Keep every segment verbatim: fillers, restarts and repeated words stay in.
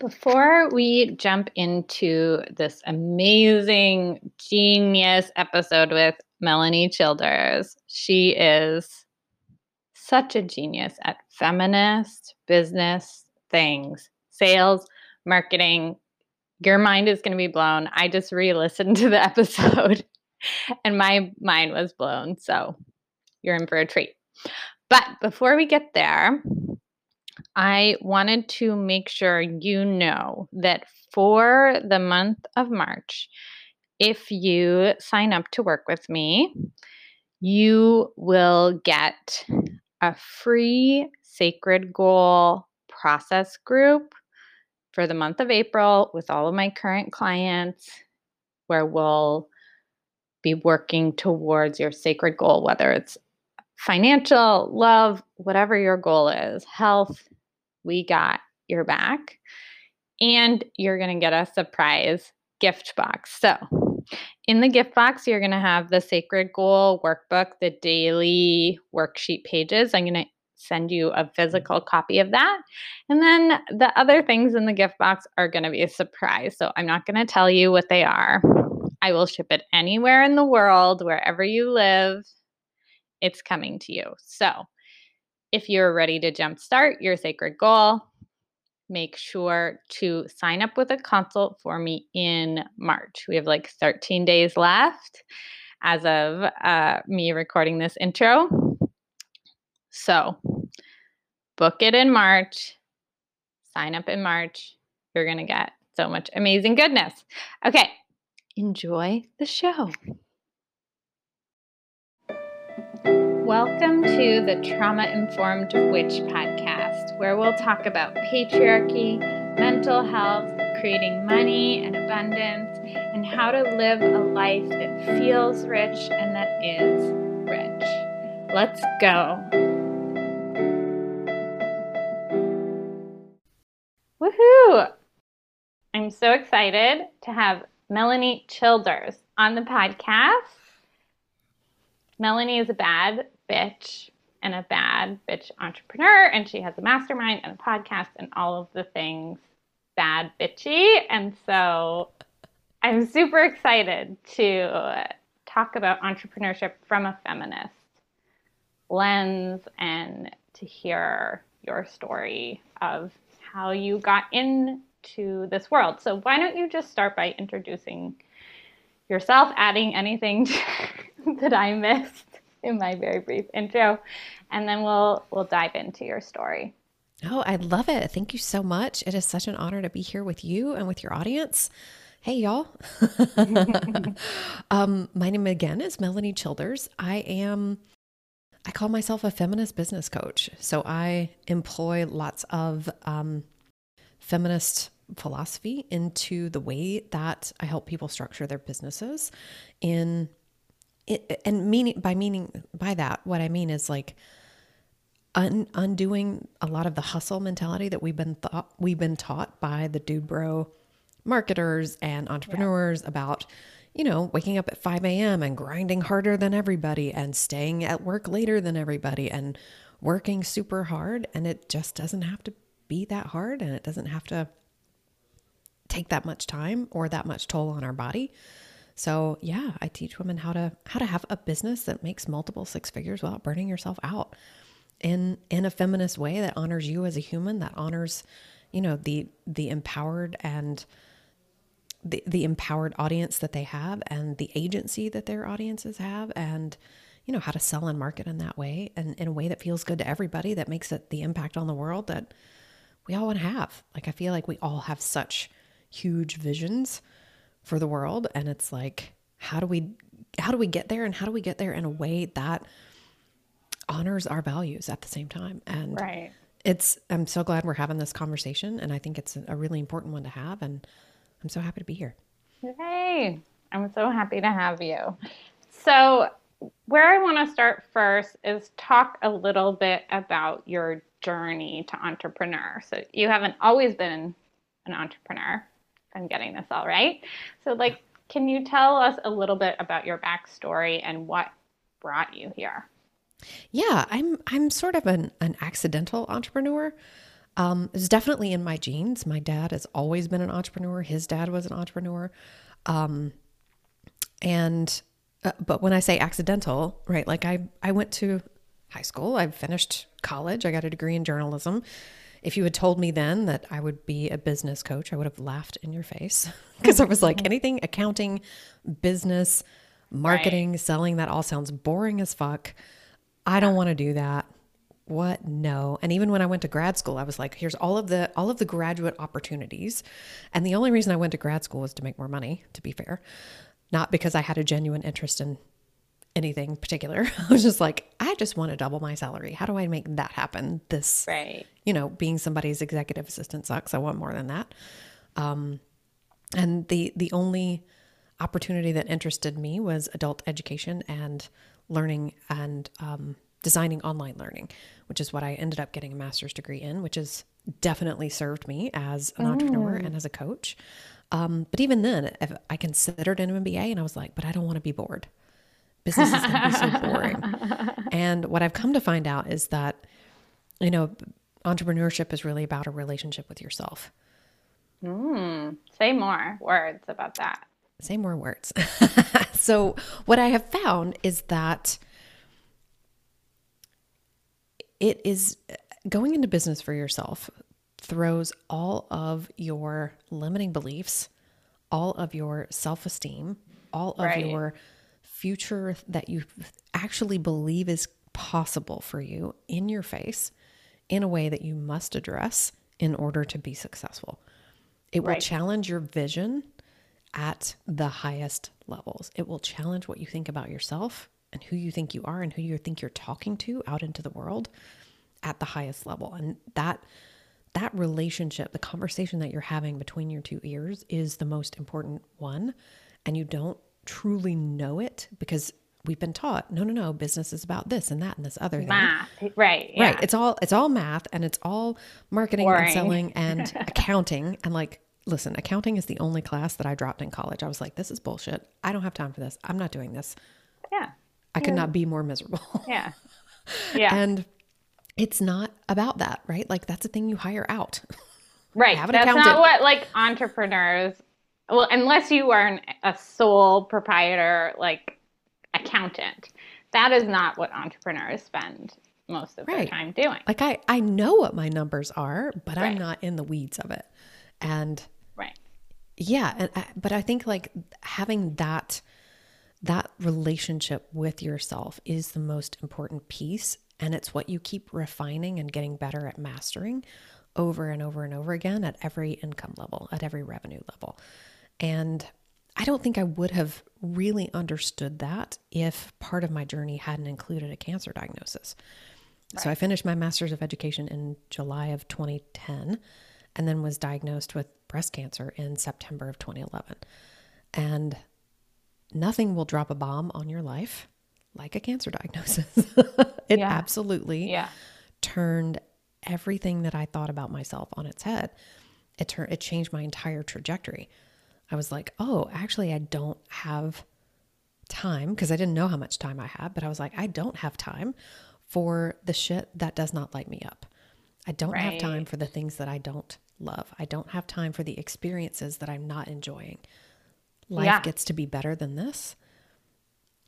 Before we jump into this amazing, genius episode with Melanie Childers, she is such a genius at feminist business things, sales, marketing. Your mind is going to be blown. I just re-listened to the episode and my mind was blown. So you're in for a treat. But before we get there, I wanted to make sure you know that for the month of March, if you sign up to work with me, you will get a free Sacred Goal process group for the month of April with all of my current clients, where we'll be working towards your sacred goal, whether it's financial, love, whatever your goal is, health. We got your back, and you're going to get a surprise gift box. So in the gift box, you're going to have the Sacred Goal workbook, the daily worksheet pages. I'm going to send you a physical copy of that. And then the other things in the gift box are going to be a surprise. So I'm not going to tell you what they are. I will ship it anywhere in the world, wherever you live. It's coming to you. So if you're ready to jumpstart your sacred goal, make sure to sign up with a consult for me in March. We have like thirteen days left as of uh, me recording this intro. So book it in March, sign up in March. You're going to get so much amazing goodness. Okay, enjoy the show. Welcome to the Trauma-Informed Witch Podcast, where we'll talk about patriarchy, mental health, creating money and abundance, and how to live a life that feels rich and that is rich. Let's go. Woohoo! I'm so excited to have Melanie Childers on the podcast. Melanie is a bad bitch and a bad bitch entrepreneur, and she has a mastermind and a podcast and all of the things bad bitchy. And so I'm super excited to talk about entrepreneurship from a feminist lens and to hear your story of how you got into this world. So why don't you just start by introducing yourself, adding anything to that I missed in my very brief intro, and then we'll we'll dive into your story. Oh, I love it. Thank you so much. It is such an honor to be here with you and with your audience. Hey, y'all. um, my name again is Melanie Childers. I am, I call myself a feminist business coach. So I employ lots of um, feminist philosophy into the way that I help people structure their businesses in It, and meaning by meaning by that, what I mean is like un, undoing a lot of the hustle mentality that we've been thought we've been taught by the dude bro marketers and entrepreneurs yeah. about, you know, waking up at five a.m. and grinding harder than everybody and staying at work later than everybody and working super hard. And it just doesn't have to be that hard, and it doesn't have to take that much time or that much toll on our body. So yeah, I teach women how to, how to have a business that makes multiple six figures without burning yourself out in, in a feminist way that honors you as a human, that honors, you know, the, the empowered and the, the empowered audience that they have and the agency that their audiences have, and, you know, how to sell and market in that way and in a way that feels good to everybody, that makes it the impact on the world that we all want to have. Like, I feel like we all have such huge visions for the world. And it's like, how do we, how do we get there? And how do we get there in a way that honors our values at the same time? And right. it's, I'm so glad we're having this conversation, and I think it's a really important one to have. And I'm so happy to be here. Yay. I'm so happy to have you. So where I want to start first is talk a little bit about your journey to entrepreneur. So you haven't always been an entrepreneur. I'm getting this all right. So like, can you tell us a little bit about your backstory and what brought you here? Yeah, I'm I'm sort of an, an accidental entrepreneur. Um, it's definitely in my genes. My dad has always been an entrepreneur. His dad was an entrepreneur. Um, and, uh, but when I say accidental, right? Like I, I went to high school, I finished college. I got a degree in journalism. If you had told me then that I would be a business coach, I would have laughed in your face because I was like, anything accounting, business, marketing, right. selling, that all sounds boring as fuck. I don't want to do that. What? No. And even when I went to grad school, I was like, here's all of the, all of the graduate opportunities. And the only reason I went to grad school was to make more money, to be fair, not because I had a genuine interest in anything particular. I was just like, I just want to double my salary. How do I make that happen? This, right. you know, being somebody's executive assistant sucks. I want more than that. Um, and the, the only opportunity that interested me was adult education and learning and, um, designing online learning, which is what I ended up getting a master's degree in, which has definitely served me as an mm. entrepreneur and as a coach. Um, but even then, if I considered an M B A and I was like, but I don't want to be bored. Business is going to be so boring. And what I've come to find out is that, you know, entrepreneurship is really about a relationship with yourself. Mm. Say more words about that. Say more words. So what I have found is that it is going into business for yourself throws all of your limiting beliefs, all of your self-esteem, all of right. your future that you actually believe is possible for you in your face in a way that you must address in order to be successful. It right. will challenge your vision at the highest levels. It will challenge what you think about yourself and who you think you are and who you think you're talking to out into the world at the highest level. And that, that relationship, the conversation that you're having between your two ears is the most important one. And you don't truly know it because we've been taught, no, no, no, business is about this and that and this other thing. Math, right. Yeah. Right. It's all, it's all math and it's all marketing Boring. and selling and accounting. And like, listen, accounting is the only class that I dropped in college. I was like, this is bullshit. I don't have time for this. I'm not doing this. Yeah. I could not be more miserable. Yeah. Yeah. And it's not about that, right? Like that's a thing you hire out. Right. That's accounted. Not what like entrepreneurs, well, unless you are an, a sole proprietor, like accountant, that is not what entrepreneurs spend most of right. their time doing. Like I, I know what my numbers are, but right. I'm not in the weeds of it. And right. yeah. And I, but I think like having that, that relationship with yourself is the most important piece. And it's what you keep refining and getting better at mastering over and over and over again at every income level, at every revenue level. And I don't think I would have really understood that if part of my journey hadn't included a cancer diagnosis. Right. So I finished my master's of education in July of twenty ten and then was diagnosed with breast cancer in September of twenty eleven. And nothing will drop a bomb on your life like a cancer diagnosis. It yeah. absolutely yeah. turned everything that I thought about myself on its head. It turned, it changed my entire trajectory. I was like, oh, actually I don't have time because I didn't know how much time I had, but I was like, I don't have time for the shit that does not light me up. I don't right. have time for the things that I don't love. I don't have time for the experiences that I'm not enjoying. Life yeah. gets to be better than this.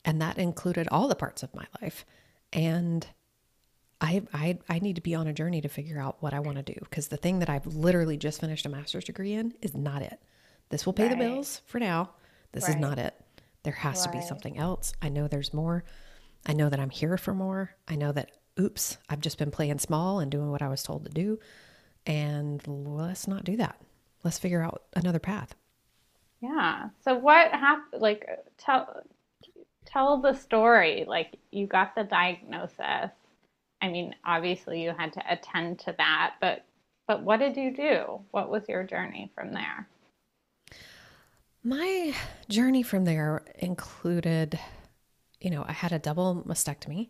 And that included all the parts of my life. And I, I, I need to be on a journey to figure out what I want to do. Cause the thing that I've literally just finished a master's degree in is not it. This will pay right. the bills for now. This right. is not it. There has right. to be something else. I know there's more. I know that I'm here for more. I know that, oops, I've just been playing small and doing what I was told to do. And let's not do that. Let's figure out another path. Yeah. So what happened, like, tell, tell the story, like you got the diagnosis. I mean, obviously you had to attend to that, but, but what did you do? What was your journey from there? My journey from there included, you know, I had a double mastectomy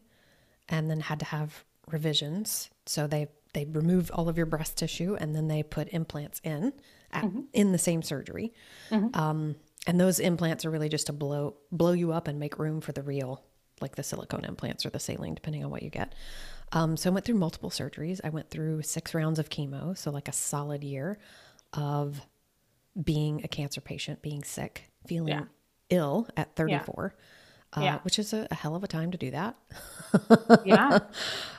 and then had to have revisions. So they, they remove all of your breast tissue and then they put implants in at, mm-hmm. in the same surgery. Mm-hmm. Um, and those implants are really just to blow, blow you up and make room for the real, like the silicone implants or the saline, depending on what you get. Um, so I went through multiple surgeries. I went through six rounds of chemo. So like a solid year of being a cancer patient, being sick, feeling yeah. ill at thirty-four, yeah. Uh, yeah. which is a, a hell of a time to do that. yeah.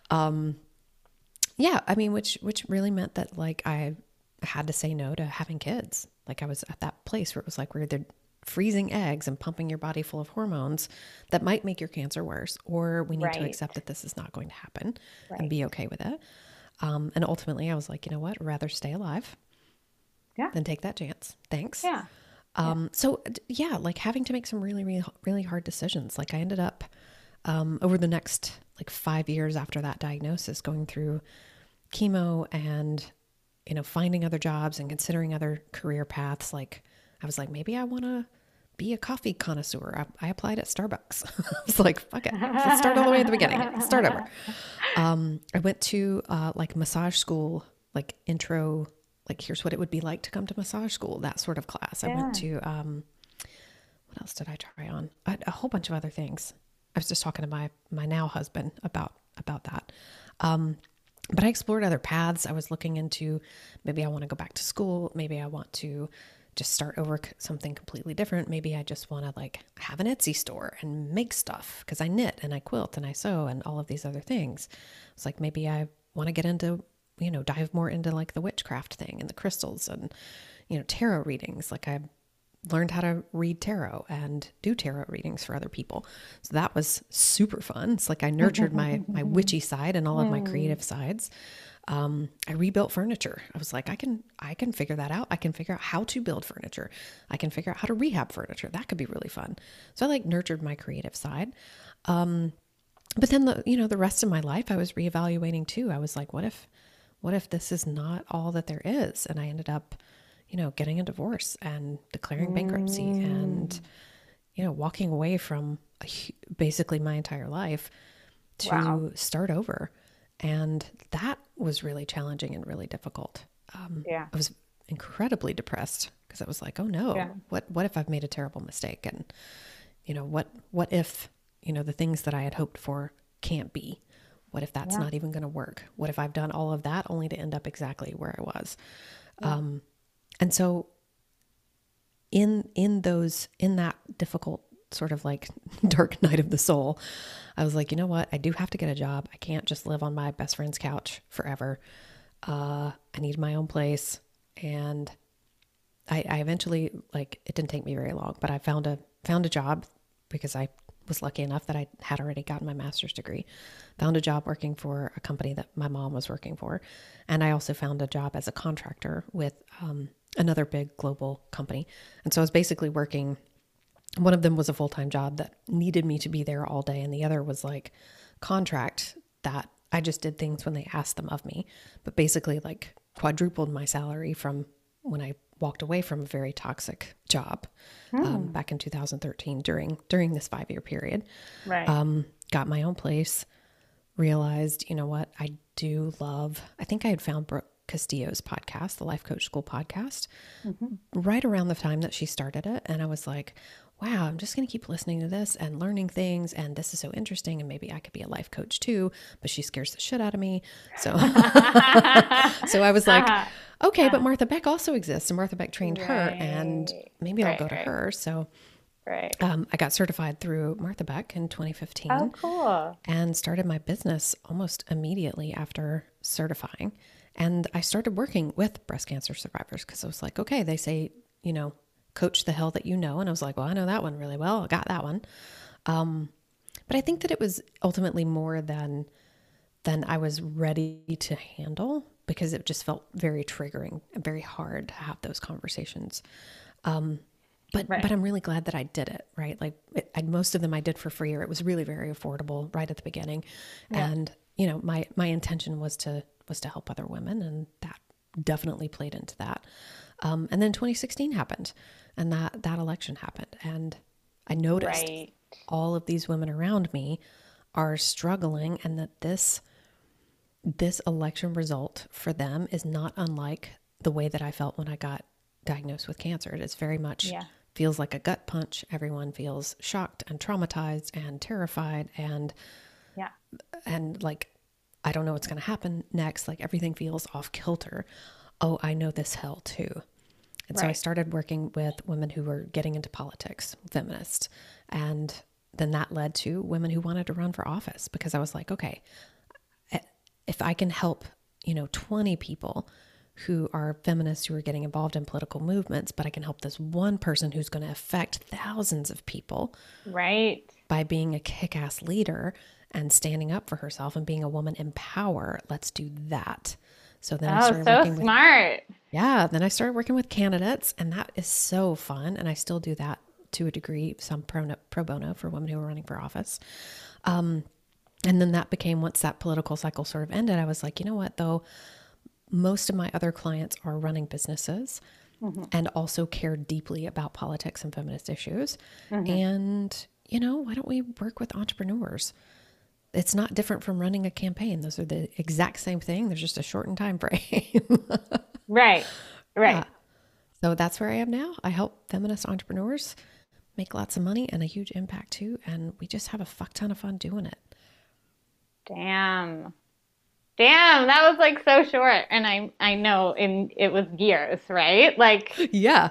Um, yeah. I mean, which, which really meant that like I had to say no to having kids. Like I was at that place where it was like, we're either freezing eggs and pumping your body full of hormones that might make your cancer worse, or we need right. to accept that this is not going to happen right. and be okay with it. Um, and ultimately I was like, you know what, rather stay alive yeah. than take that chance. Thanks. Yeah. Um, yeah. so yeah, like having to make some really, really, really hard decisions. Like I ended up, um, over the next like five years after that diagnosis, going through chemo and, you know, finding other jobs and considering other career paths. Like I was like, maybe I want to be a coffee connoisseur. I, I applied at Starbucks. I was like, fuck it. Let's start all the way at the beginning. Let's start over. Um, I went to, uh, like massage school, like intro, like here's what it would be like to come to massage school, that sort of class. Yeah. I went to, um, what else did I try on? I, a whole bunch of other things. I was just talking to my, my now husband about, about that. Um, but I explored other paths. I was looking into, maybe I want to go back to school. Maybe I want to just start over something completely different. Maybe I just want to like have an Etsy store and make stuff, because I knit and I quilt and I sew and all of these other things. It's like, maybe I want to get into, you know, dive more into like the witchcraft thing and the crystals and, you know, tarot readings. Like I learned how to read tarot and do tarot readings for other people. So that was super fun. It's like I nurtured my, my witchy side and all of my creative sides. Um, I rebuilt furniture. I was like, I can, I can figure that out. I can figure out how to build furniture. I can figure out how to rehab furniture. That could be really fun. So I like nurtured my creative side. Um, but then the, you know, the rest of my life I was reevaluating too. I was like, what if, what if this is not all that there is? And I ended up, you know, getting a divorce and declaring mm. bankruptcy and, you know, walking away from a, basically my entire life to wow. start over. And that was really challenging and really difficult. Um, yeah. I was incredibly depressed because I was like, oh no, yeah. what, what if I've made a terrible mistake? And you know, what, what if, you know, the things that I had hoped for can't be, what if that's yeah. not even going to work? What if I've done all of that only to end up exactly where I was? Yeah. Um, and so in, in those, in that difficult sort of like dark night of the soul, I was like, you know what? I do have to get a job. I can't just live on my best friend's couch forever. Uh, I need my own place. And I, I eventually, like, it didn't take me very long, but I found a, found a job because I was lucky enough that I had already gotten my master's degree, found a job working for a company that my mom was working for. And I also found a job as a contractor with, um, another big global company. And so I was basically working. One of them was a full-time job that needed me to be there all day. And the other was like contract that I just did things when they asked them of me, but basically like quadrupled my salary from when I walked away from a very toxic job, oh. um, back in two thousand thirteen during, during this five-year period, right. um, got my own place, realized, you know what, I do love, I think I had found Brooke Castillo's podcast, the Life Coach School podcast, mm-hmm. right around the time that she started it. And I was like, wow, I'm just going to keep listening to this and learning things. And this is so interesting. And maybe I could be a life coach too, but she scares the shit out of me. So, so I was like, uh-huh. okay, uh-huh. but Martha Beck also exists and Martha Beck trained right. her and maybe right, I'll go to right. her. So right. um, I got certified through Martha Beck in twenty fifteen oh, cool. and started my business almost immediately after certifying. And I started working with breast cancer survivors because I was like, okay, they say, you know, coach the hell that you know. And I was like, well, I know that one really well. I got that one. Um, but I think that it was ultimately more than, than I was ready to handle because it just felt very triggering and very hard to have those conversations. Um, but, right. but I'm really glad that I did it, right? Like it, I, most of them I did for free, or it was really very affordable right at the beginning. Yeah. And, you know, my, my intention was to, was to help other women. And that definitely played into that. Um, and then twenty sixteen happened and that, that election happened. And I noticed right. all of these women around me are struggling and that this, this election result for them is not unlike the way that I felt when I got diagnosed with cancer. It is very much yeah. feels like a gut punch. Everyone feels shocked and traumatized and terrified and, yeah. and like I don't know what's going to happen next. Like everything feels off kilter. Oh, I know this hell too. And right. so I started working with women who were getting into politics, feminists. And then that led to women who wanted to run for office, because I was like, okay, if I can help, you know, twenty people who are feminists who are getting involved in political movements, but I can help this one person who's going to affect thousands of people. Right. By being a kick-ass leader and standing up for herself and being a woman in power. Let's do that. So then oh, I started so working with, smart. Yeah. Then I started working with candidates, and that is so fun. And I still do that to a degree, some pro, pro bono for women who are running for office. Um, and then that became, once that political cycle sort of ended, I was like, you know what though, most of my other clients are running businesses mm-hmm. and also care deeply about politics and feminist issues. Mm-hmm. And you know, why don't we work with entrepreneurs? It's not different from running a campaign. Those are the exact same thing. There's just a shortened time frame. Right. Right. Yeah. So that's where I am now. I help feminist entrepreneurs make lots of money and a huge impact too. And we just have a fuck ton of fun doing it. Damn. Damn, that was like so short. And I I know in it was years, right? Like yeah.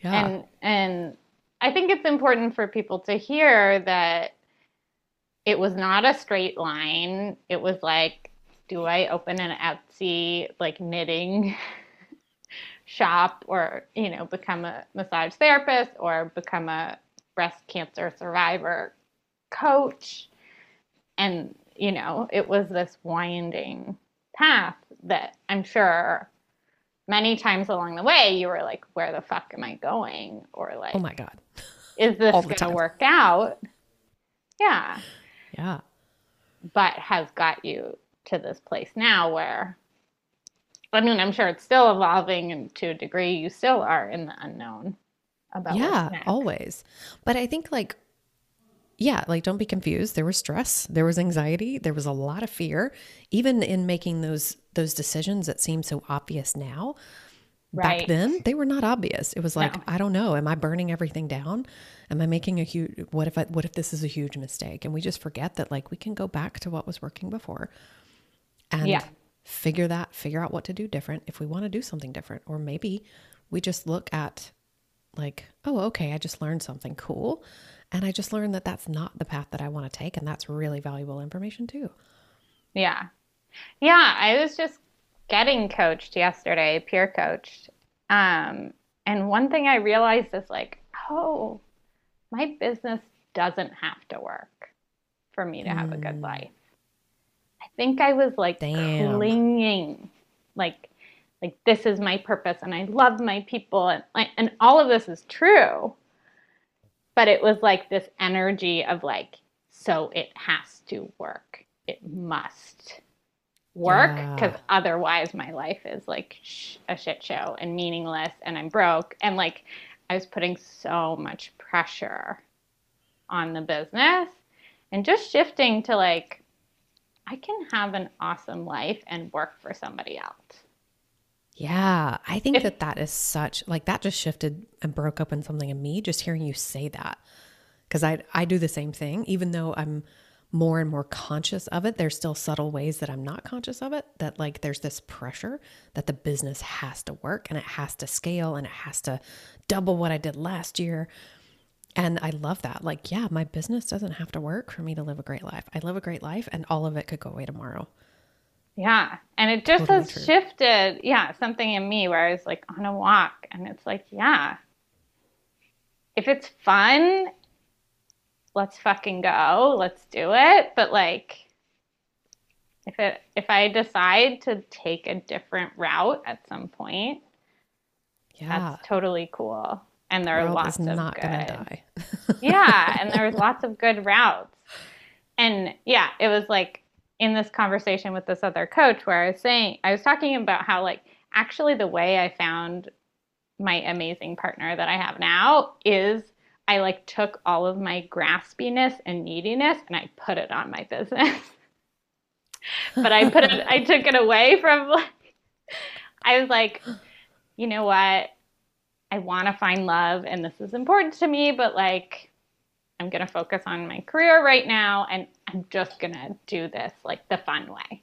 Yeah. And and I think it's important for people to hear that it was not a straight line. It was like, do I open an Etsy like knitting shop, or, you know, become a massage therapist, or become a breast cancer survivor coach? And you know, it was this winding path that I'm sure many times along the way you were like, where the fuck am I going? Or like, oh my God, is this going to work out? Yeah. Yeah. But has got you to this place now where, I mean, I'm sure it's still evolving, and to a degree you still are in the unknown about yeah, what's next. Always. But I think like, yeah, like don't be confused. There was stress, there was anxiety, there was a lot of fear, even in making those those decisions that seem so obvious now. Right. Back then, they were not obvious. It was like, no. I don't know, am I burning everything down? Am I making a huge, what if I, what if this is a huge mistake? And we just forget that like we can go back to what was working before and yeah. figure that, figure out what to do different if we want to do something different. Or maybe we just look at like, oh, okay, I just learned something cool. And I just learned that that's not the path that I want to take. And that's really valuable information too. Yeah. Yeah. I was just getting coached yesterday, peer coached. Um, and one thing I realized is like, oh, my business doesn't have to work for me to have mm. a good life. I think I was like Damn. clinging, like, like this is my purpose and I love my people. And like, and all of this is true. But it was like this energy of like, so it has to work. It must work because yeah. otherwise my life is like sh- a shit show and meaningless and I'm broke. And like I was putting so much pressure on the business, and just shifting to like, I can have an awesome life and work for somebody else. Yeah. I think that that is such like that just shifted and broke open something in me just hearing you say that. Cause I, I do the same thing, even though I'm more and more conscious of it. There's still subtle ways that I'm not conscious of it, that like, there's this pressure that the business has to work and it has to scale and it has to double what I did last year. And I love that. Like, yeah, my business doesn't have to work for me to live a great life. I live a great life and all of it could go away tomorrow. Yeah. And it just totally has true. shifted. Yeah. Something in me where I was like on a walk and it's like, yeah, if it's fun, let's fucking go. Let's do it. But like, if it, if I decide to take a different route at some point, yeah, that's totally cool. And there the are lots of not good. Gonna die. Yeah. And there was lots of good routes. And yeah, it was like, in this conversation with this other coach where I was saying, I was talking about how like, actually the way I found my amazing partner that I have now is I like took all of my graspiness and neediness and I put it on my business, but I put it, I took it away from, like, I was like, you know what? I want to find love and this is important to me, but like, I'm going to focus on my career right now. And I'm just going to do this like the fun way.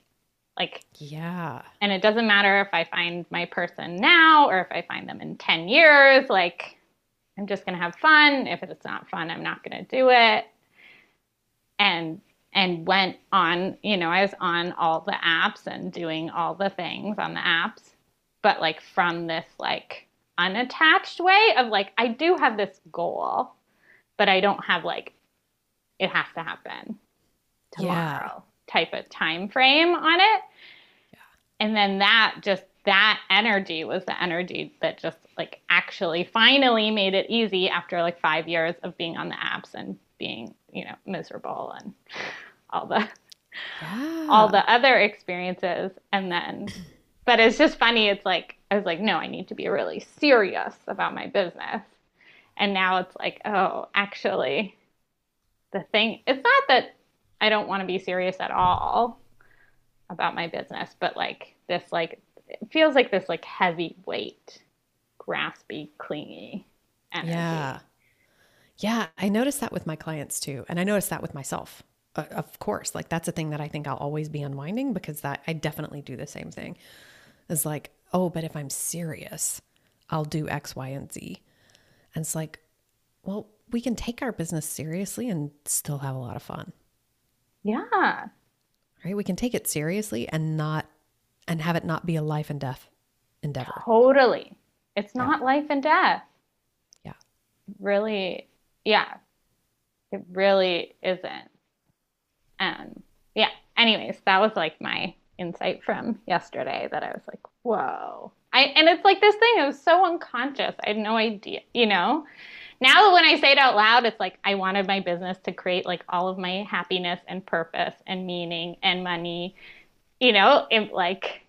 Like, yeah. And it doesn't matter if I find my person now or if I find them in ten years, like I'm just going to have fun. If it's not fun, I'm not going to do it. And, and went on, you know, I was on all the apps and doing all the things on the apps, but like from this like unattached way of like, I do have this goal, but I don't have like, it has to happen tomorrow. Yeah. Type of time frame on it. Yeah. And then that just that energy was the energy that just like actually finally made it easy after like five years of being on the apps and being, you know, miserable and all the yeah. all the other experiences. And then but it's just funny, it's like I was like, no, I need to be really serious about my business. And now it's like, oh, actually the thing, it's not that I don't want to be serious at all about my business, but like this, like, it feels like this, like heavy weight, graspy, clingy energy. Yeah. Yeah. I noticed that with my clients too. And I noticed that with myself, uh, of course, like that's a thing that I think I'll always be unwinding because that I definitely do the same thing. It's like, oh, but if I'm serious, I'll do X, Y, and Z. And it's like, well, we can take our business seriously and still have a lot of fun. Yeah. Right. We can take it seriously and not, and have it not be a life and death endeavor. Totally. It's not yeah. life and death. Yeah. Really. Yeah. It really isn't. Um, yeah. Anyways, that was like my insight from yesterday that I was like, whoa. I, and it's like this thing, it was so unconscious. I had no idea, you know? Now when I say it out loud, it's like I wanted my business to create like all of my happiness and purpose and meaning and money, you know, it, like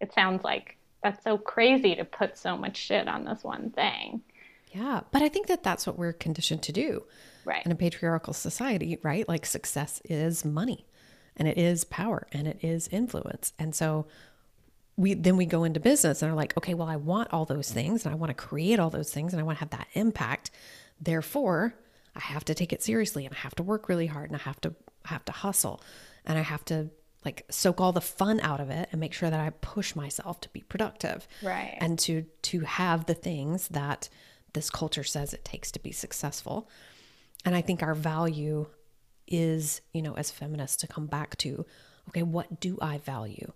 it sounds like that's so crazy to put so much shit on this one thing. Yeah. But I think that that's what we're conditioned to do right. In a patriarchal society, right? Like success is money and it is power and it is influence. And so we, then we go into business and are like, okay, well, I want all those things and I want to create all those things and I want to have that impact. Therefore I have to take it seriously and I have to work really hard and I have to, I have to hustle and I have to like soak all the fun out of it and make sure that I push myself to be productive. Right. And to, to have the things that this culture says it takes to be successful. And I think our value is, you know, as feminists to come back to, okay, what do I value?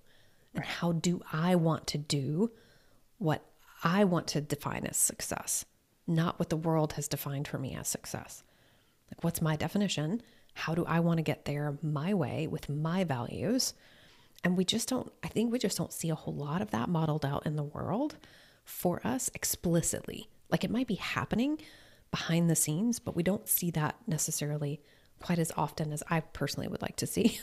And how do I want to do what I want to define as success, not what the world has defined for me as success? Like, what's my definition? How do I want to get there my way with my values? And we just don't, I think we just don't see a whole lot of that modeled out in the world for us explicitly. Like it might be happening behind the scenes, but we don't see that necessarily quite as often as I personally would like to see,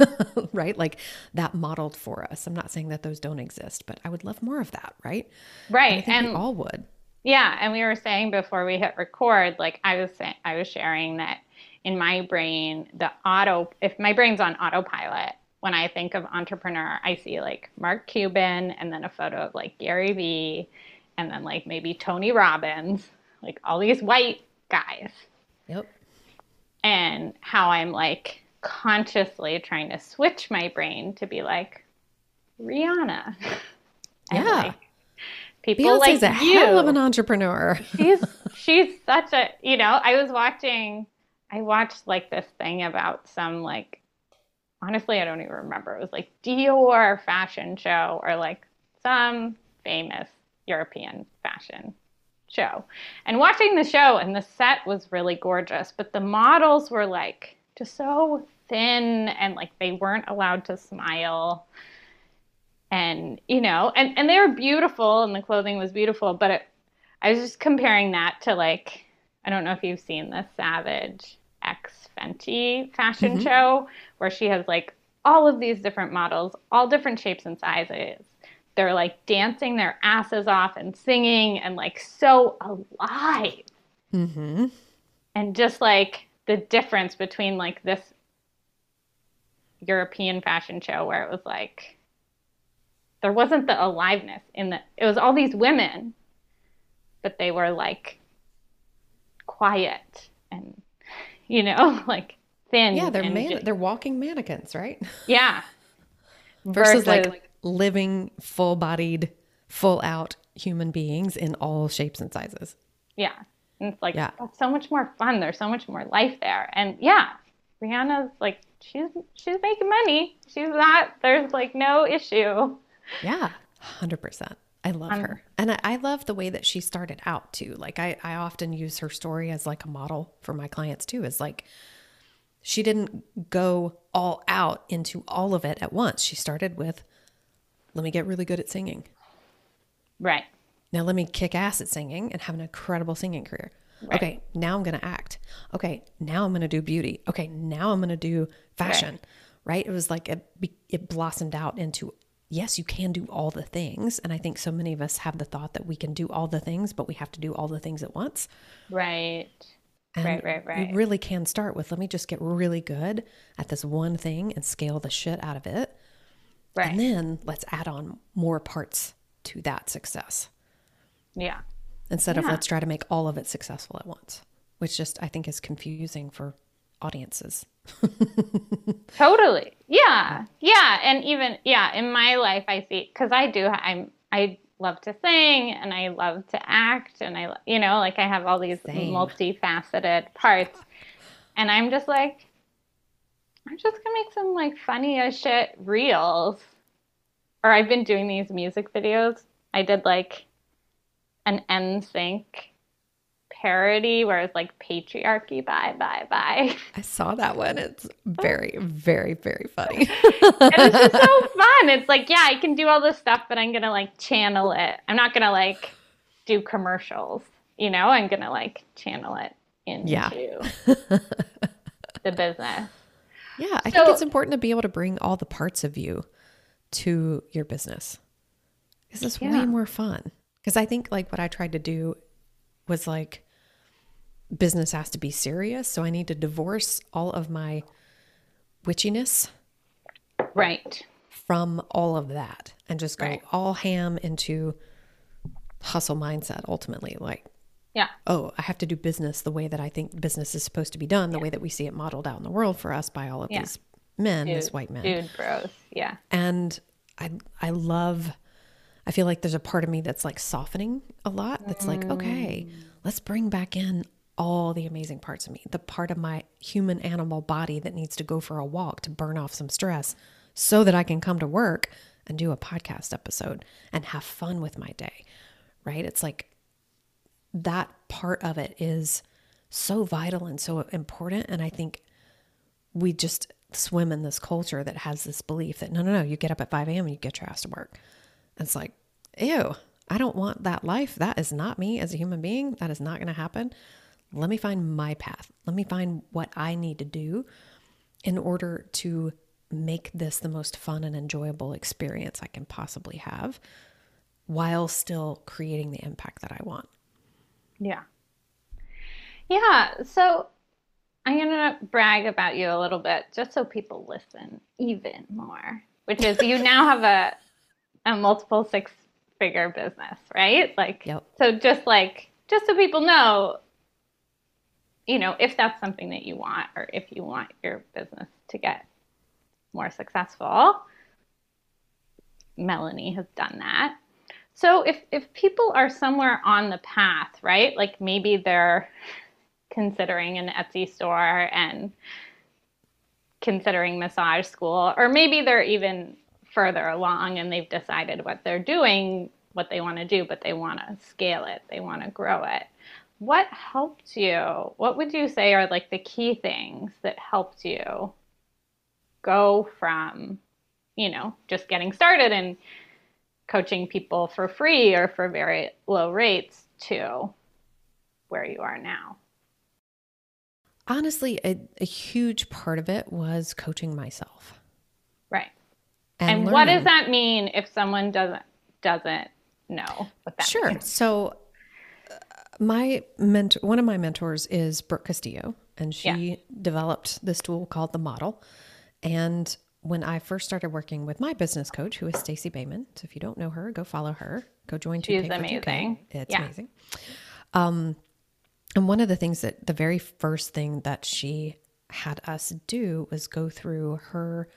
right? Like that modeled for us. I'm not saying that those don't exist, but I would love more of that, right? Right. And I think and, we all would. Yeah. And we were saying before we hit record, like I was saying, I was sharing that in my brain, the auto, if my brain's on autopilot, when I think of entrepreneur, I see like Mark Cuban and then a photo of like Gary Vee and then like maybe Tony Robbins, like all these white guys. Yep. And how I'm like consciously trying to switch my brain to be like Rihanna. And yeah. Like, people Beyonce's like a you. Hell of an entrepreneur. she's she's such a, you know, I was watching, I watched like this thing about some like, honestly, I don't even remember. It was like Dior fashion show or like some famous European fashion show, and watching the show, and the set was really gorgeous, but the models were like just so thin and like they weren't allowed to smile, and you know, and and they were beautiful and the clothing was beautiful, but it, I was just comparing that to like, I don't know if you've seen the Savage X Fenty fashion mm-hmm. show where she has like all of these different models, all different shapes and sizes. They're like dancing their asses off and singing and like so alive. Mm-hmm. And just like the difference between like this European fashion show where it was like, there wasn't the aliveness in the, it was all these women, but they were like quiet and, you know, like thin. Yeah, they're man- just, they're walking mannequins, right? Yeah. Versus, Versus like, like living full-bodied, full-out human beings in all shapes and sizes. Yeah. And it's like, yeah. That's so much more fun. There's so much more life there. And yeah, Rihanna's like, she's she's making money. She's not, there's like no issue. Yeah, one hundred percent. I love um, her. And I, I love the way that she started out too. Like I, I often use her story as like a model for my clients too. Is like, she didn't go all out into all of it at once. She started with, let me get really good at singing. Right. Now let me kick ass at singing and have an incredible singing career. Right. Okay, now I'm going to act. Okay, now I'm going to do beauty. Okay, now I'm going to do fashion, right? right? It was like, it, it blossomed out into, yes, you can do all the things. And I think so many of us have the thought that we can do all the things, but we have to do all the things at once. Right. And right, right, right. You really can start with, let me just get really good at this one thing and scale the shit out of it. Right. And then let's add on more parts to that success. Yeah. Instead yeah. of let's try to make all of it successful at once, which just I think is confusing for audiences. Totally. Yeah. Yeah. And even, yeah, in my life I see, cause I do, I'm, I love to sing and I love to act and I, you know, like I have all these Same. multifaceted parts and I'm just like, I'm just gonna make some like funny as shit reels. Or I've been doing these music videos. I did like an N Sync parody where it's like patriarchy, bye, bye, bye. I saw that one. It's very, very, very funny. And it's just so fun. It's like, yeah, I can do all this stuff, but I'm going to like channel it. I'm not going to like do commercials, you know, I'm going to like channel it into yeah. the business. Yeah. I so, think it's important to be able to bring all the parts of you to your business. This is yeah. way more fun. Because I think like what I tried to do was like, business has to be serious. So I need to divorce all of my witchiness. Right. From all of that and just go right. all ham into hustle mindset ultimately. Like, yeah. oh, I have to do business the way that I think business is supposed to be done, the yeah. way that we see it modeled out in the world for us by all of yeah. these men, dude, these white men. Dude bros. Yeah. And I I love... I feel like there's a part of me that's like softening a lot. That's like, okay, let's bring back in all the amazing parts of me. The part of my human animal body that needs to go for a walk to burn off some stress so that I can come to work and do a podcast episode and have fun with my day, right? It's like that part of it is so vital and so important. And I think we just swim in this culture that has this belief that no, no, no, you get up at five a.m. and you get your ass to work. It's like, ew, I don't want that life. That is not me as a human being. That is not going to happen. Let me find my path. Let me find what I need to do in order to make this the most fun and enjoyable experience I can possibly have while still creating the impact that I want. Yeah. Yeah. So I'm going to brag about you a little bit just so people listen even more, which is you now have a... a multiple six figure business, right? Like, yep. so just like, just so people know, you know, if that's something that you want, or if you want your business to get more successful, Melanie has done that. So if, if people are somewhere on the path, right? Like maybe they're considering an Etsy store and considering massage school, or maybe they're even further along and they've decided what they're doing, what they want to do, but they want to scale it. They want to grow it. What helped you? What would you say are like the key things that helped you go from, you know, just getting started and coaching people for free or for very low rates to where you are now? Honestly, a, a huge part of it was coaching myself. Right. And, and what does that mean if someone doesn't doesn't know what that sure. means? So uh, my mentor, one of my mentors is Brooke Castillo, and she yeah. developed this tool called The Model. And when I first started working with my business coach, who is Stacy Bayman, so if you don't know her, go follow her. Go join two K. She's amazing. two K. It's yeah. amazing. Um, and one of the things that the very first thing that she had us do was go through her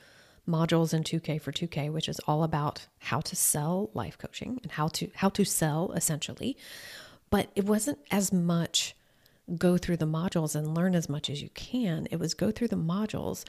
modules in two K for two K, which is all about how to sell life coaching and how to, how to sell essentially. But it wasn't as much go through the modules and learn as much as you can. It was go through the modules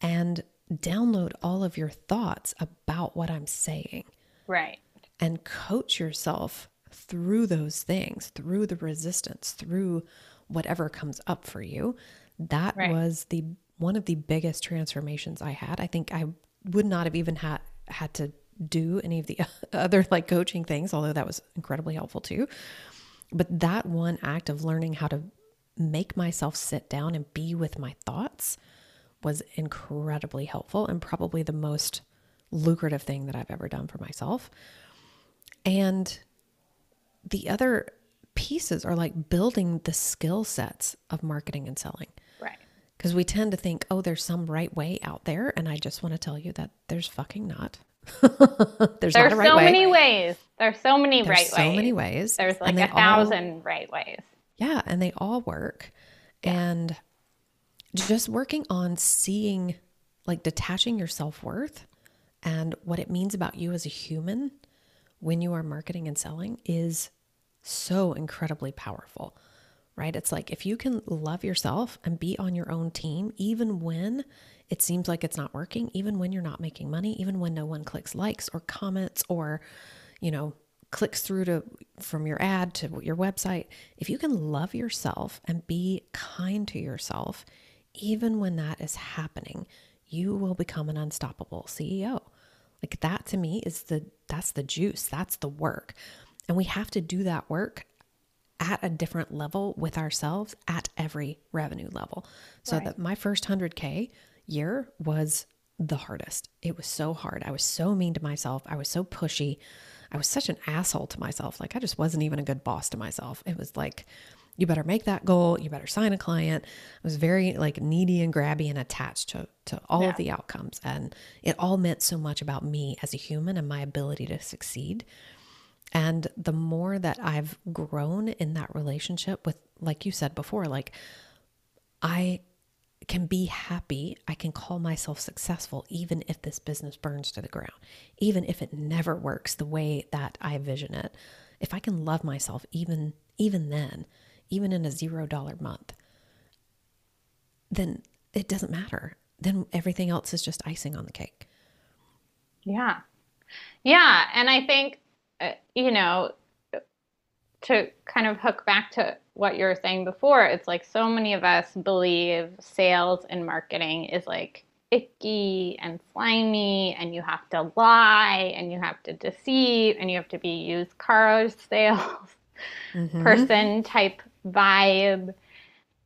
and download all of your thoughts about what I'm saying. Right. And coach yourself through those things, through the resistance, through whatever comes up for you. That right. was the one of the biggest transformations I had. I think I would not have even had had to do any of the other like coaching things, although that was incredibly helpful too. But that one act of learning how to make myself sit down and be with my thoughts was incredibly helpful and probably the most lucrative thing that I've ever done for myself. And the other pieces are like building the skill sets of marketing and selling. Right. Because we tend to think, oh, there's some right way out there. And I just want to tell you that there's fucking not. there's, there's not a right so way. many ways. There's so many there's right so ways. so many ways. There's like a thousand all, right ways. Yeah. And they all work. Yeah. And just working on seeing, like detaching your self-worth and what it means about you as a human when you are marketing and selling is so incredibly powerful, right? It's like, if you can love yourself and be on your own team, even when it seems like it's not working, even when you're not making money, even when no one clicks likes or comments or, you know, clicks through to from your ad to your website, if you can love yourself and be kind to yourself, even when that is happening, you will become an unstoppable C E O. Like that to me is the, that's the juice. That's the work. And we have to do that work at a different level with ourselves at every revenue level. So right. that my first one hundred K year was the hardest. It was so hard. I was so mean to myself. I was so pushy. I was such an asshole to myself. Like I just wasn't even a good boss to myself. It was like, you better make that goal. You better sign a client. I was very like needy and grabby and attached to, to all yeah. of the outcomes. And it all meant so much about me as a human and my ability to succeed. And the more that I've grown in that relationship with, like you said before, like I can be happy. I can call myself successful, even if this business burns to the ground, even if it never works the way that I vision it. If I can love myself, even, even then, even in a zero dollar month, then it doesn't matter. Then everything else is just icing on the cake. Yeah. Yeah. And I think, uh, you know, to kind of hook back to what you were saying before, it's like so many of us believe sales and marketing is like icky and slimy and you have to lie and you have to deceive and you have to be used car sales mm-hmm. person type vibe.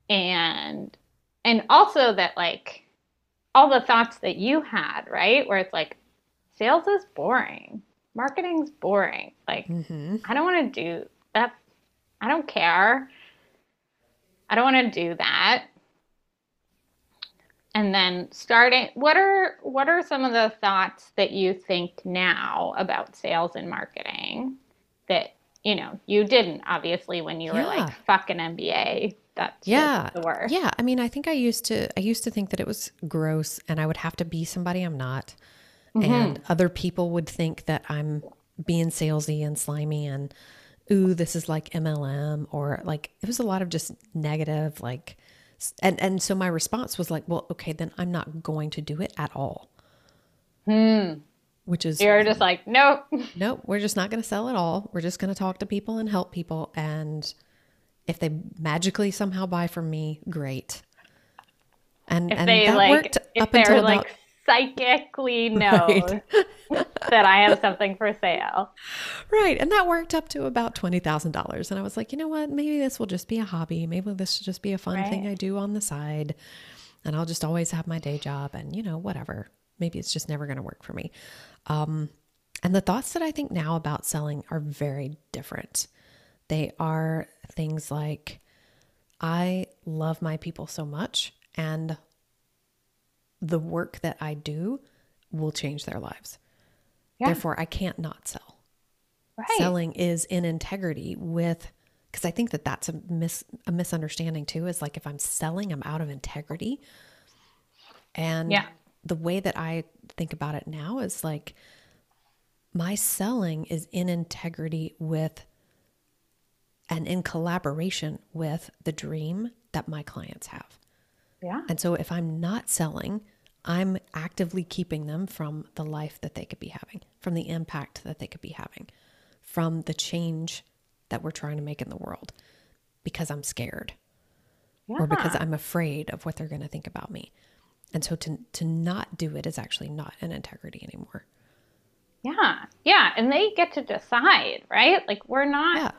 And, and also that like all the thoughts that you had, right? Where it's like sales is boring. Marketing's boring. Like mm-hmm. I don't want to do that. I don't care. I don't want to do that. And then starting, what are, what are some of the thoughts that you think now about sales and marketing that, you know, you didn't obviously when you yeah. were like fucking M B A. That's yeah. the worst. Yeah. I mean, I think I used to, I used to think that it was gross and I would have to be somebody I'm not. Mm-hmm. And other people would think that I'm being salesy and slimy and, ooh, this is like M L M, or like, it was a lot of just negative, like, and, and so my response was like, well, okay, then I'm not going to do it at all. Hmm. Which is, you're just like, nope, nope. We're just not going to sell at all. We're just going to talk to people and help people. And if they magically somehow buy from me, great. And, if and they, that like, worked if up until like, about psychically knows right. that I have something for sale. Right. And that worked up to about twenty thousand dollars. And I was like, you know what, maybe this will just be a hobby. Maybe this should just be a fun right. thing I do on the side. And I'll just always have my day job and, you know, whatever, maybe it's just never going to work for me. Um, and the thoughts that I think now about selling are very different. They are things like, I love my people so much and the work that I do will change their lives. Yeah. Therefore, I can't not sell. Right. Selling is in integrity with, because I think that that's a, mis, a misunderstanding too, is like if I'm selling, I'm out of integrity. And yeah. the way that I think about it now is like, my selling is in integrity with and in collaboration with the dream that my clients have. Yeah. And so if I'm not selling, I'm actively keeping them from the life that they could be having, from the impact that they could be having, from the change that we're trying to make in the world, because I'm scared yeah. or because I'm afraid of what they're going to think about me. And so to, to not do it is actually not an integrity anymore. Yeah. Yeah. And they get to decide, right? Like, we're not yeah.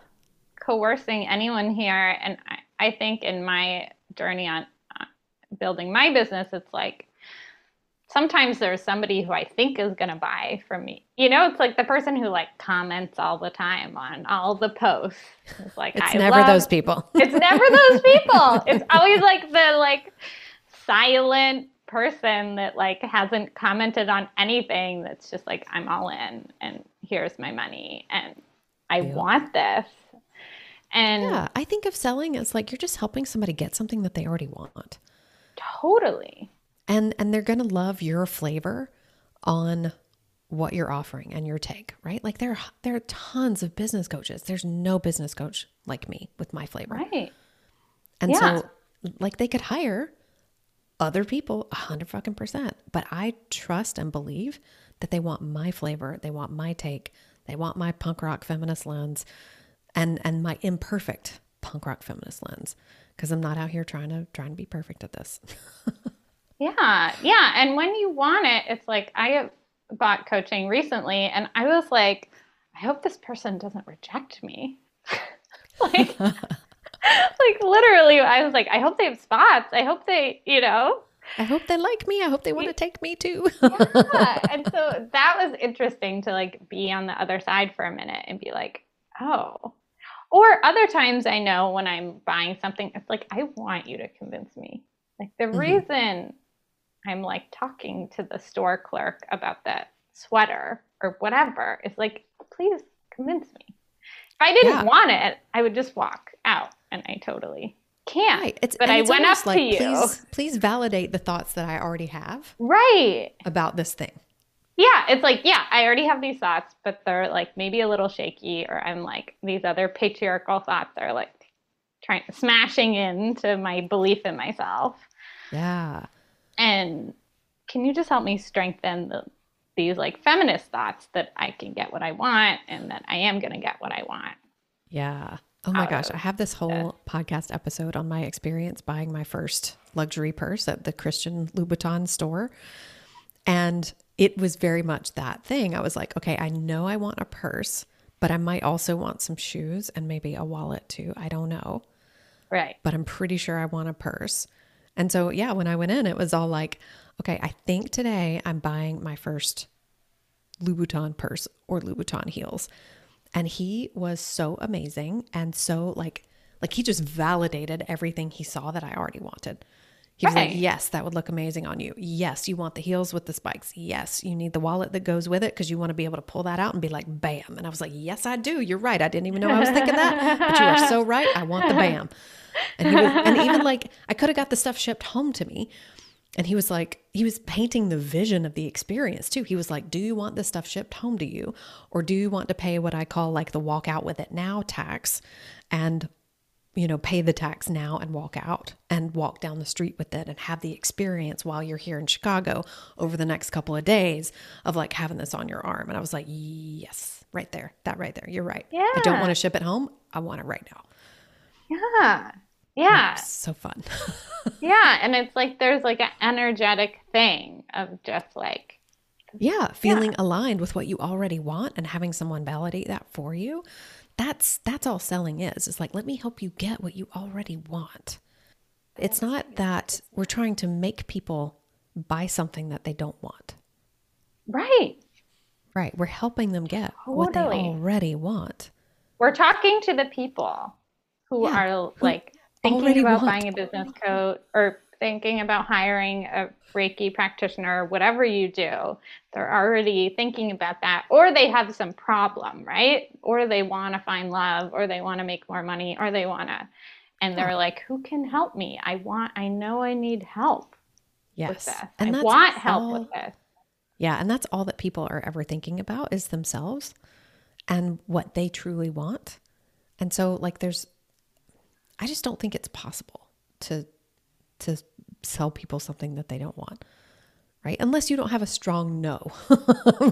coercing anyone here. And I, I think in my journey on uh, building my business, it's like, sometimes there's somebody who I think is going to buy from me. You know, it's like the person who like comments all the time on all the posts. It's like, it's I never love... those people. It's never those people. It's always like the like silent person that like hasn't commented on anything. That's just like, I'm all in and here's my money and I yeah. want this. And yeah, I think of selling as like, you're just helping somebody get something that they already want. Totally. And and they're going to love your flavor on what you're offering and your take, right? Like there, there are tons of business coaches. There's no business coach like me with my flavor. Right. And yeah. so like they could hire other people a hundred fucking percent, but I trust and believe that they want my flavor. They want my take. They want my punk rock feminist lens and, and my imperfect punk rock feminist lens. Cause I'm not out here trying to, trying to be perfect at this. Yeah. Yeah. And when you want it, it's like, I have bought coaching recently and I was like, I hope this person doesn't reject me. like, like literally I was like, I hope they have spots. I hope they, you know, I hope they like me. I hope they want to take me too. yeah. And so that was interesting to like be on the other side for a minute and be like, oh, or other times I know when I'm buying something, it's like, I want you to convince me. Like the mm-hmm. reason I'm like talking to the store clerk about that sweater or whatever. It's like, please convince me. If I didn't yeah. want it, I would just walk out and I totally can't. Right. It's, but I it's went up like, to you. Please, please validate the thoughts that I already have. Right. About this thing. Yeah. It's like, yeah, I already have these thoughts, but they're like maybe a little shaky or I'm like these other patriarchal thoughts are like trying smashing into my belief in myself. Yeah. And can you just help me strengthen the, these like feminist thoughts that I can get what I want and that I am going to get what I want? Yeah. Oh my gosh. I have this whole this. podcast episode on my experience buying my first luxury purse at the Christian Louboutin store. And it was very much that thing. I was like, okay, I know I want a purse, but I might also want some shoes and maybe a wallet too. I don't know. Right. But I'm pretty sure I want a purse. And so, yeah, when I went in, it was all like, okay, I think today I'm buying my first Louboutin purse or Louboutin heels. And he was so amazing. And so like, like he just validated everything he saw that I already wanted. He was right. like, yes, that would look amazing on you. Yes. You want the heels with the spikes. Yes. You need the wallet that goes with it. Cause you want to be able to pull that out and be like, bam. And I was like, yes, I do. You're right. I didn't even know I was thinking that, but you are so right. I want the bam. And he was, and even like, I could have got the stuff shipped home to me. And he was like, he was painting the vision of the experience too. He was like, do you want this stuff shipped home to you? Or do you want to pay what I call like the walk out with it now tax and, you know, pay the tax now and walk out and walk down the street with it and have the experience while you're here in Chicago over the next couple of days of like having this on your arm. And I was like, yes, right there, that right there. You're right. Yeah. I don't want to ship it home. I want it right now. Yeah. Yeah. So fun. yeah. And it's like, there's like an energetic thing of just like, yeah, feeling yeah. aligned with what you already want and having someone validate that for you. That's, that's all selling is. It's like, let me help you get what you already want. It's not that we're trying to make people buy something that they don't want. Right. Right. We're helping them get totally. what they already want. We're talking to the people who yeah, are like who thinking about want. buying a business coach or thinking about hiring a Reiki practitioner, whatever you do, they're already thinking about that, or they have some problem, right? Or they want to find love, or they want to make more money, or they want to, and they're yeah. like, who can help me? I want, I know I need help. yes. with this. And I want help all, with this. Yeah. And that's all that people are ever thinking about is themselves and what they truly want. And so like there's, I just don't think it's possible to, to sell people something that they don't want. Right? Unless you don't have a strong no,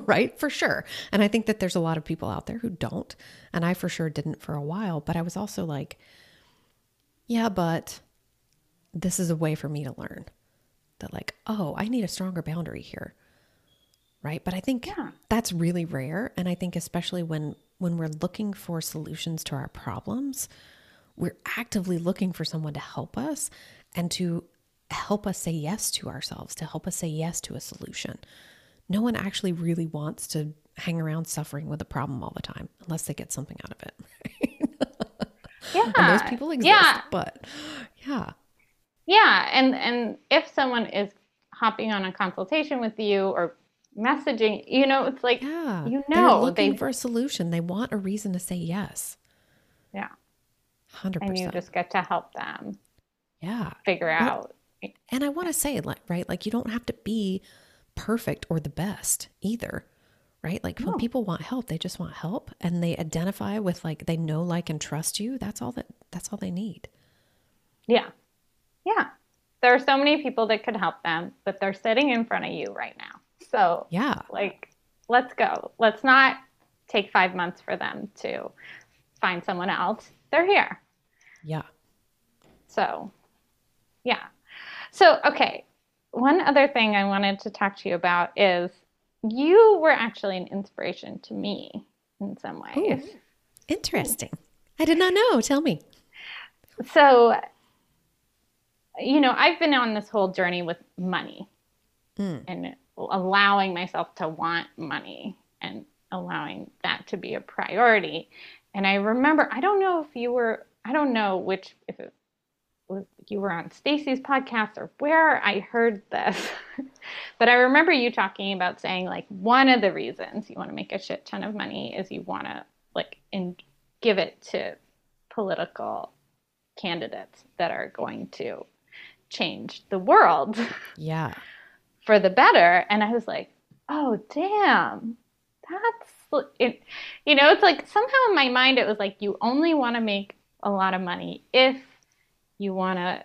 right? For sure. And I think that there's a lot of people out there who don't. And I for sure didn't for a while, but I was also like, yeah, but this is a way for me to learn that like, oh, I need a stronger boundary here. Right? But I think yeah. that's really rare. And I think especially when, when we're looking for solutions to our problems, we're actively looking for someone to help us and to help us say yes to ourselves, to help us say yes to a solution. No one actually really wants to hang around suffering with a problem all the time unless they get something out of it. Right? Yeah. And those people exist, yeah. but yeah. Yeah. And, and if someone is hopping on a consultation with you or messaging, you know, it's like, yeah. you know, they're looking they, for a solution. They want a reason to say yes. Yeah. one hundred percent. And you just get to help them. Yeah. Figure well, out. And I want to say, like, right, like you don't have to be perfect or the best either, right? Like no. when people want help, they just want help and they identify with like, they know, like, and trust you. That's all that, that's all they need. Yeah. Yeah. There are so many people that could help them, but they're sitting in front of you right now. So yeah, like, let's go. Let's not take five months for them to find someone else. They're here. Yeah. So, yeah. So, okay, one other thing I wanted to talk to you about is you were actually an inspiration to me in some ways. Ooh, interesting. I did not know. Tell me. So, you know, I've been on this whole journey with money mm. and allowing myself to want money and allowing that to be a priority. And I remember, I don't know if you were, I don't know which, if it you were on Stacy's podcast or where I heard this, but I remember you talking about saying like, one of the reasons you want to make a shit ton of money is you want to like, and give it to political candidates that are going to change the world yeah, for the better. And I was like, oh, damn, that's it. You know, it's like somehow in my mind, it was like, you only want to make a lot of money if you want to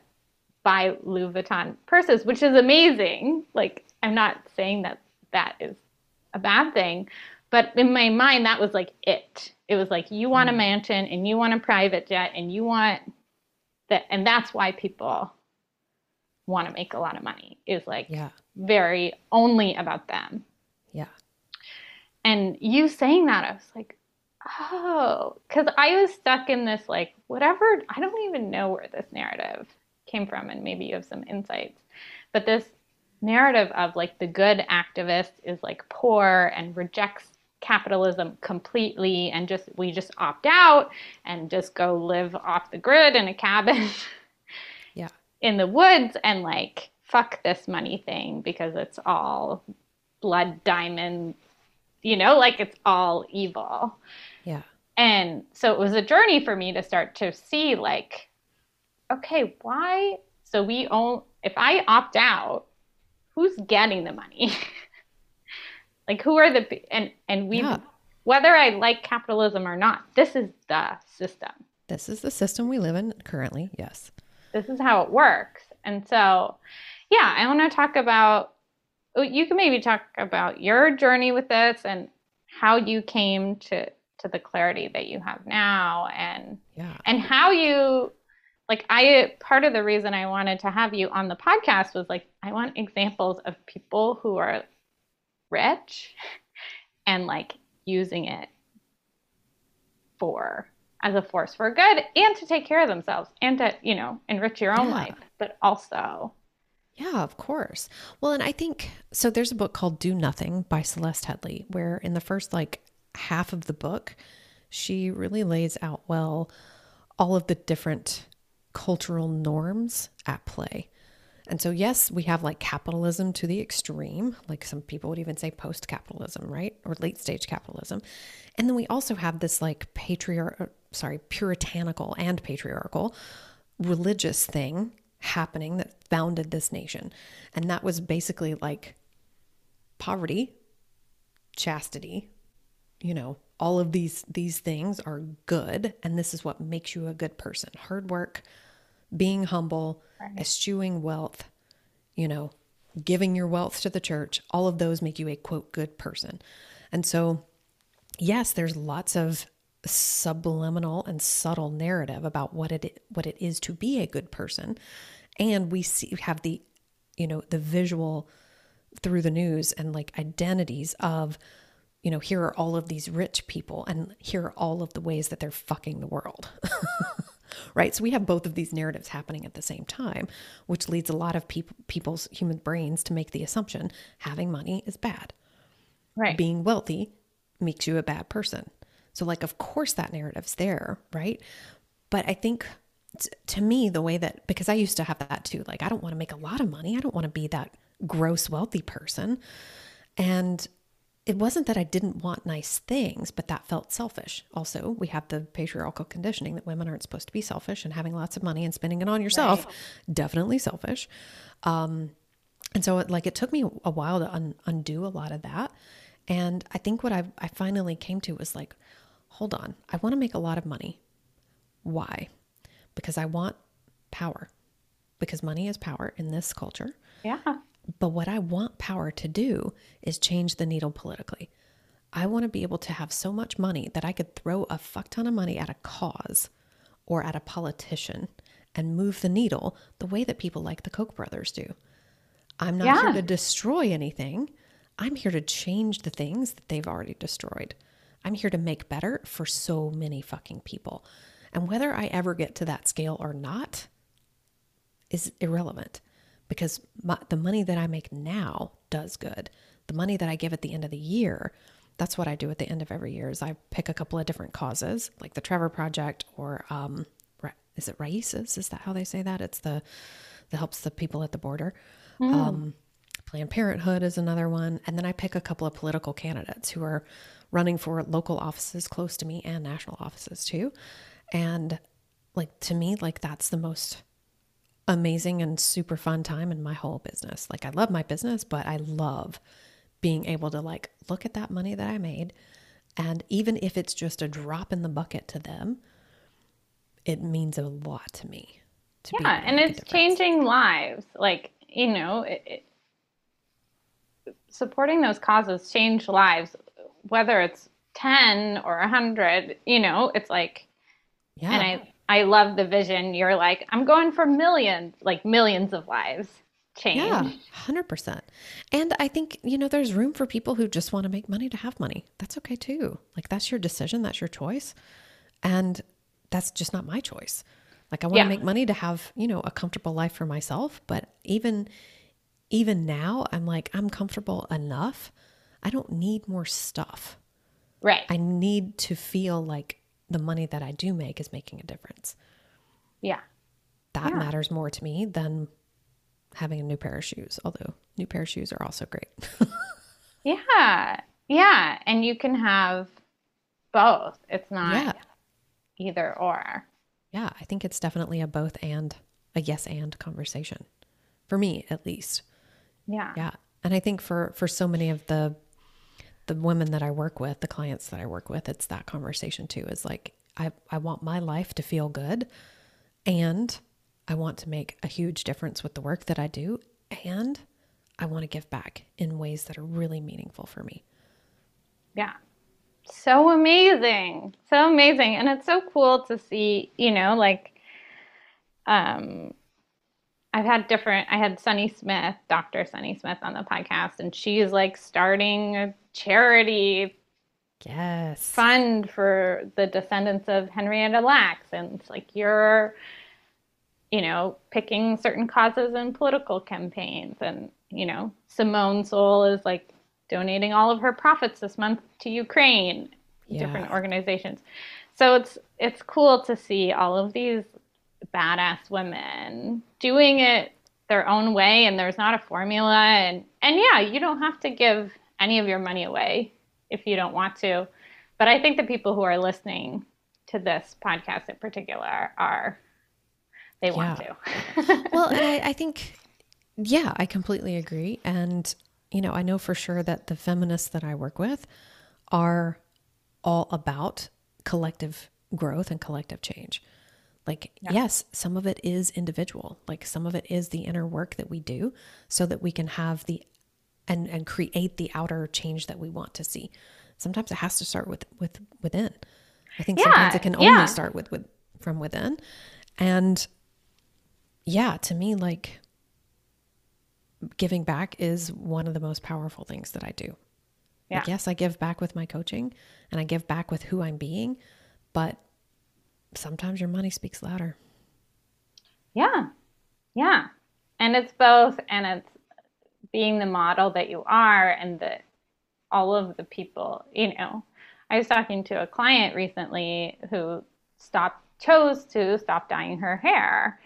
buy Louis Vuitton purses, which is amazing. Like, I'm not saying that that is a bad thing, but in my mind, that was like it. It was like, you want a mansion and you want a private jet and you want that. And that's why people want to make a lot of money is like yeah. very only about them. Yeah. And you saying that, I was like, oh, because I was stuck in this, like, whatever, I don't even know where this narrative came from, and maybe you have some insights, but this narrative of, like, the good activist is, like, poor and rejects capitalism completely, and just, we just opt out and just go live off the grid in a cabin yeah, in the woods and, like, fuck this money thing because it's all blood diamonds, you know, like, it's all evil. Yeah. And so it was a journey for me to start to see like, okay, why? So we all, if I opt out, who's getting the money? Like who are the, and, and we, yeah. whether I like capitalism or not, this is the system. This is the system we live in currently. Yes. This is how it works. And so, yeah, I want to talk about, you can maybe talk about your journey with this and how you came to, to the clarity that you have now and yeah. and how you like I part of the reason I wanted to have you on the podcast was like I want examples of people who are rich and like using it for as a force for good and to take care of themselves and to, you know, enrich your own yeah. life, but also yeah, of course. Well, and I think so there's a book called Do Nothing by Celeste Headley where in the first like half of the book, she really lays out well all of the different cultural norms at play. And so, yes, we have like capitalism to the extreme, like some people would even say post-capitalism, right? Or late stage capitalism. And then we also have this like patriar- sorry, puritanical and patriarchal religious thing happening that founded this nation. And that was basically like poverty, chastity, you know, all of these, these things are good. And this is what makes you a good person. Hard work, being humble, right. Eschewing wealth, you know, giving your wealth to the church. All of those make you a quote, good person. And so, yes, there's lots of subliminal and subtle narrative about what it, what it is to be a good person. And we see, have the, you know, the visual through the news and like identities of, you know, here are all of these rich people and here are all of the ways that they're fucking the world. Right. So we have both of these narratives happening at the same time, which leads a lot of people, people's human brains to make the assumption having money is bad, right? Being wealthy makes you a bad person. So like, of course that narrative's there. Right. But I think t- to me, the way that, because I used to have that too, like, I don't want to make a lot of money. I don't want to be that gross wealthy person. And it wasn't that I didn't want nice things, but that felt selfish. Also, we have the patriarchal conditioning that women aren't supposed to be selfish, and having lots of money and spending it on yourself, right. Definitely selfish. Um, and so it, like, it took me a while to un- undo a lot of that. And I think what I I finally came to was like, hold on, I want to make a lot of money. Why? Because I want power, because money is power in this culture. Yeah. But what I want power to do is change the needle politically. I want to be able to have so much money that I could throw a fuck ton of money at a cause or at a politician and move the needle the way that people like the Koch brothers do. I'm not yeah. here to destroy anything. I'm here to change the things that they've already destroyed. I'm here to make better for so many fucking people. And whether I ever get to that scale or not is irrelevant. Because my, the money that I make now does good. The money that I give at the end of the year, that's what I do at the end of every year is I pick a couple of different causes like the Trevor Project or, um, is it Raices? Is that how they say that? It's the, that helps the people at the border. Mm. Um, Planned Parenthood is another one. And then I pick a couple of political candidates who are running for local offices close to me and national offices too. And like, to me, like that's the most amazing and super fun time in my whole business. Like I love my business, but I love being able to like, look at that money that I made. And even if it's just a drop in the bucket to them, it means a lot to me. To yeah. And it's changing lives. Like, you know, it, it, supporting those causes change lives, whether it's ten or a hundred, you know, it's like, yeah. and I, I love the vision. You're like, I'm going for millions, like millions of lives change. Yeah, one hundred percent. And I think, you know, there's room for people who just want to make money to have money. That's okay too. Like that's your decision. That's your choice. And that's just not my choice. Like I want yeah. to make money to have, you know, a comfortable life for myself. But even, even now I'm like, I'm comfortable enough. I don't need more stuff. Right. I need to feel like the money that I do make is making a difference. Yeah. That yeah. matters more to me than having a new pair of shoes. Although new pair of shoes are also great. yeah. Yeah. And you can have both. It's not yeah. either or. Yeah. I think it's definitely a both and a yes and conversation for me, at least. Yeah. Yeah. And I think for, for so many of the the women that I work with, the clients that I work with, it's that conversation too, is like, I, I want my life to feel good and I want to make a huge difference with the work that I do. And I want to give back in ways that are really meaningful for me. Yeah. So amazing. So amazing. And it's so cool to see, you know, like, um, I've had different, I had Sunny Smith, Doctor Sunny Smith on the podcast, and she's like starting a charity yes. fund for the descendants of Henrietta Lacks. And it's like, you're, you know, picking certain causes and political campaigns. And, you know, Simone Soul is like donating all of her profits this month to Ukraine, yeah. different organizations. So it's, it's cool to see all of these badass women doing it their own way, and there's not a formula, and and yeah you don't have to give any of your money away if you don't want to, but I think the people who are listening to this podcast in particular are they want yeah. to. Well, and I, I think, yeah, I completely agree. And, you know, I know for sure that the feminists that I work with are all about collective growth and collective change. Like, yeah. yes, some of it is individual. Like some of it is the inner work that we do so that we can have the, and, and create the outer change that we want to see. Sometimes it has to start with, with within. I think yeah, sometimes it can only yeah. start with, with, from within. And yeah, to me, like giving back is one of the most powerful things that I do. Yeah. Like, yes, I give back with my coaching and I give back with who I'm being, but sometimes your money speaks louder. Yeah. Yeah. And it's both, and it's being the model that you are, and the, all of the people, you know, I was talking to a client recently who stopped, chose to stop dyeing her hair,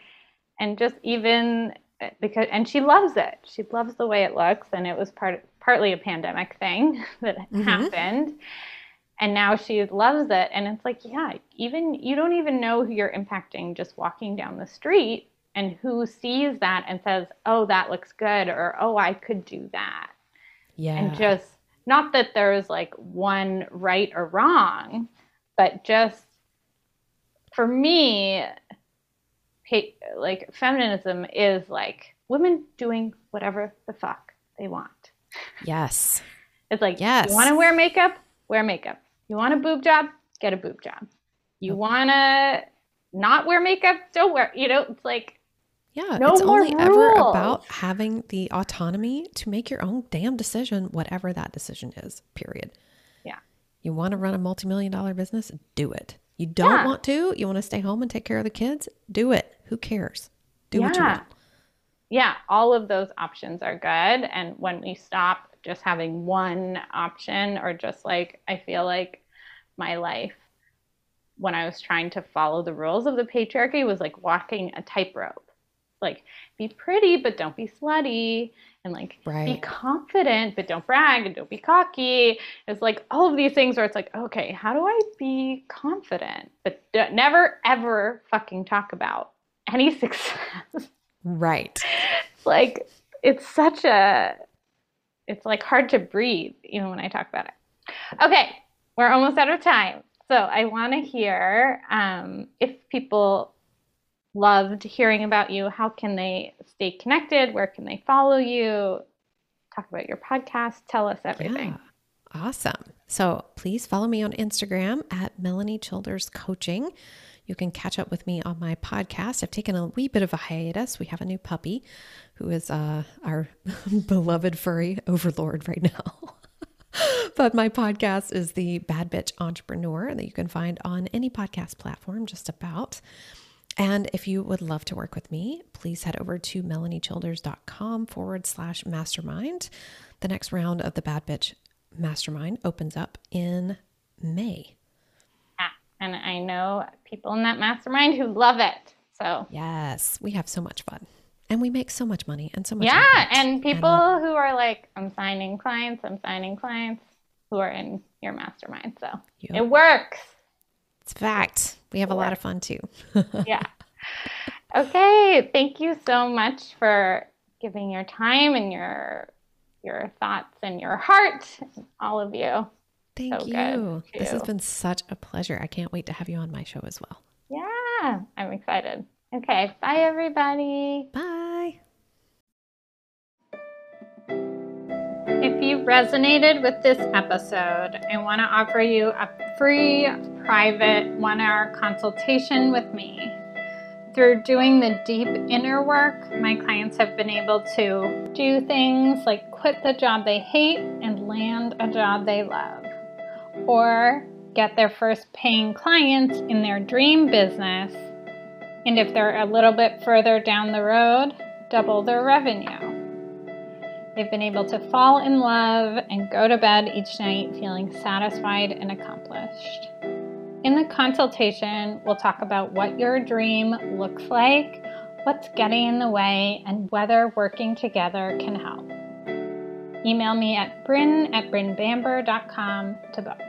and just even because, and she loves it. She loves the way it looks. And it was part, partly a pandemic thing that mm-hmm. happened. And now she loves it. And it's like, yeah, even you don't even know who you're impacting just walking down the street, and who sees that and says, oh, that looks good. Or, oh, I could do that. Yeah. And just not that there's like one right or wrong, but just for me, like feminism is like women doing whatever the fuck they want. Yes. It's like, yes. You want to wear makeup? Wear makeup. You want a boob job? Get a boob job. You okay. want to not wear makeup? Don't wear, you know, it's like, yeah, no it's more only rules. Ever about having the autonomy to make your own damn decision, whatever that decision is, period. Yeah. You want to run a multi-million dollar business? Do it. You don't yeah. want to, you want to stay home and take care of the kids? Do it. Who cares? Do yeah. what you want. Yeah. All of those options are good. And when we stop just having one option, or just like, I feel like my life when I was trying to follow the rules of the patriarchy was like walking a tightrope. Like, be pretty, but don't be slutty. And like, right. be confident, but don't brag, and don't be cocky. It's like all of these things where it's like, okay, how do I be confident? But don't, never, ever fucking talk about any success. Right. Like, it's such a... It's like hard to breathe even when I talk about it. Okay, we're almost out of time. So I want to hear um, if people loved hearing about you, how can they stay connected? Where can they follow you? Talk about your podcast. Tell us everything. Yeah. Awesome. So please follow me on Instagram at Melanie Childers Coaching. You can catch up with me on my podcast. I've taken a wee bit of a hiatus. We have a new puppy who is uh, our beloved furry overlord right now. But my podcast is the Bad Bitch Entrepreneur that you can find on any podcast platform just about. And if you would love to work with me, please head over to melaniechilders.com forward slash mastermind. The next round of the Bad Bitch Mastermind opens up in May. And I know people in that mastermind who love it. So yes, we have so much fun, and we make so much money and so much. Yeah. Impact. And people and, uh, who are like, I'm signing clients, I'm signing clients who are in your mastermind. So yep. it works. It's a fact. We have it a works. lot of fun too. Yeah. Okay. Thank you so much for giving your time and your, your thoughts and your heart, and all of you. Thank so you. Good. This has been such a pleasure. I can't wait to have you on my show as well. Yeah, I'm excited. Okay, bye everybody. Bye. If you resonated with this episode, I want to offer you a free, private, one-hour consultation with me. Through doing the deep inner work, my clients have been able to do things like quit the job they hate and land a job they love, or get their first paying clients in their dream business, and if they're a little bit further down the road, double their revenue. They've been able to fall in love and go to bed each night feeling satisfied and accomplished. In the consultation, we'll talk about what your dream looks like, what's getting in the way, and whether working together can help. Email me at bryn at brynbamber dot com to book.